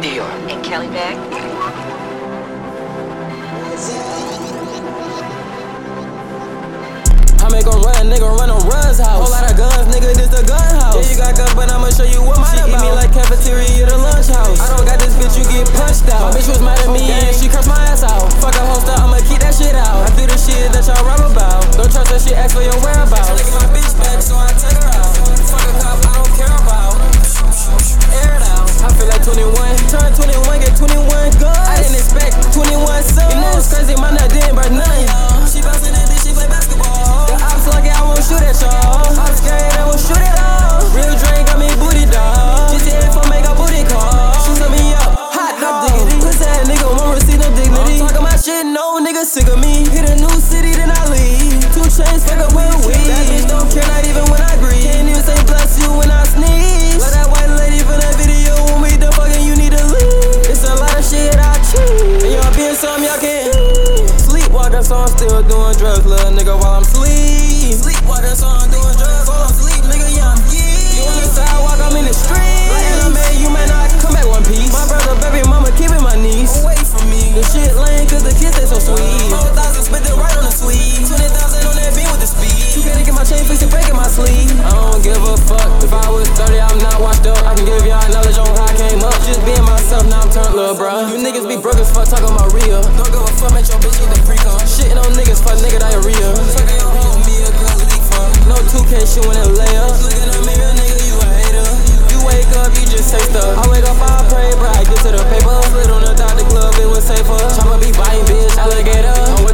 New York. And Kelly Beck. I make 'em run, nigga, run a Russ house. Whole lot of guns, nigga, this the gun house. Yeah, you got guns, but I'ma show you what mine about. She eat me like cafeteria at a lunch house. I don't got this bitch, you get punched out. My bitch was mad at me and she cursed my ass out. Fuck a holster, I'ma keep that shit out. I do the shit that y'all rap about. Don't trust that shit, ask for your whereabouts. I get my bitch back, so I take her out. Fuck a cop, I don't care about. Air it out. I feel like 21. Turn 21, get 21 guns. I didn't expect 21 subs. You know it's crazy, my nut didn't burn none. She bouncing at this, she play basketball. The ops lucky, I won't shoot at y'all. I'm scared, I won't shoot at all. Real drain got me booty dog. GTA 4 make a booty call. She set me up, hot dog. Pussy ass nigga won't receive no dignity. Talking my shit, no nigga sick of me. Hit a new city, then I leave. Two chains, fuck up with weed. That bitch don't care, not even when I agree. Can't even say bless you when I sneeze. Love that white lady for that video. When we done fucking, you need to leave. It's a lot of shit I cheat. And y'all being something y'all can't. Sleepwalker, so I'm still doing drugs, little nigga, while I'm sleep. Sleepwalker, so I'm doing drugs while I'm sleep, nigga, yeah, I'm geek. You on the sidewalk, I'm in the street. Like man, you may not come back one piece. My brother, baby mama, keeping my niece away from me. The shit lame, cause the kids, they so sweet. 4,000, spent it right on the sleeve. 20,000 on that beat with the speed. You gotta get my chain fixed and break in my sleeve. I don't give a fuck. If I was 30, I'm not washed up. I can give y'all knowledge on how I came up. Just being myself, now I'm turned little bruh. You niggas be broke as fuck, talking about real. Don't give a fuck, make your bitch eat the freak on. Shitting on niggas, fuck nigga diarrhea. Sucking your home, me a girl leak from. No 2K shit when it lay up. Looking at me, real nigga, you a hater. You wake up, you just say stuff. I wake up, I pray, but I get to the paper. Slid on the dot, the club, it was safer. Tryna be biting, bitch, alligator.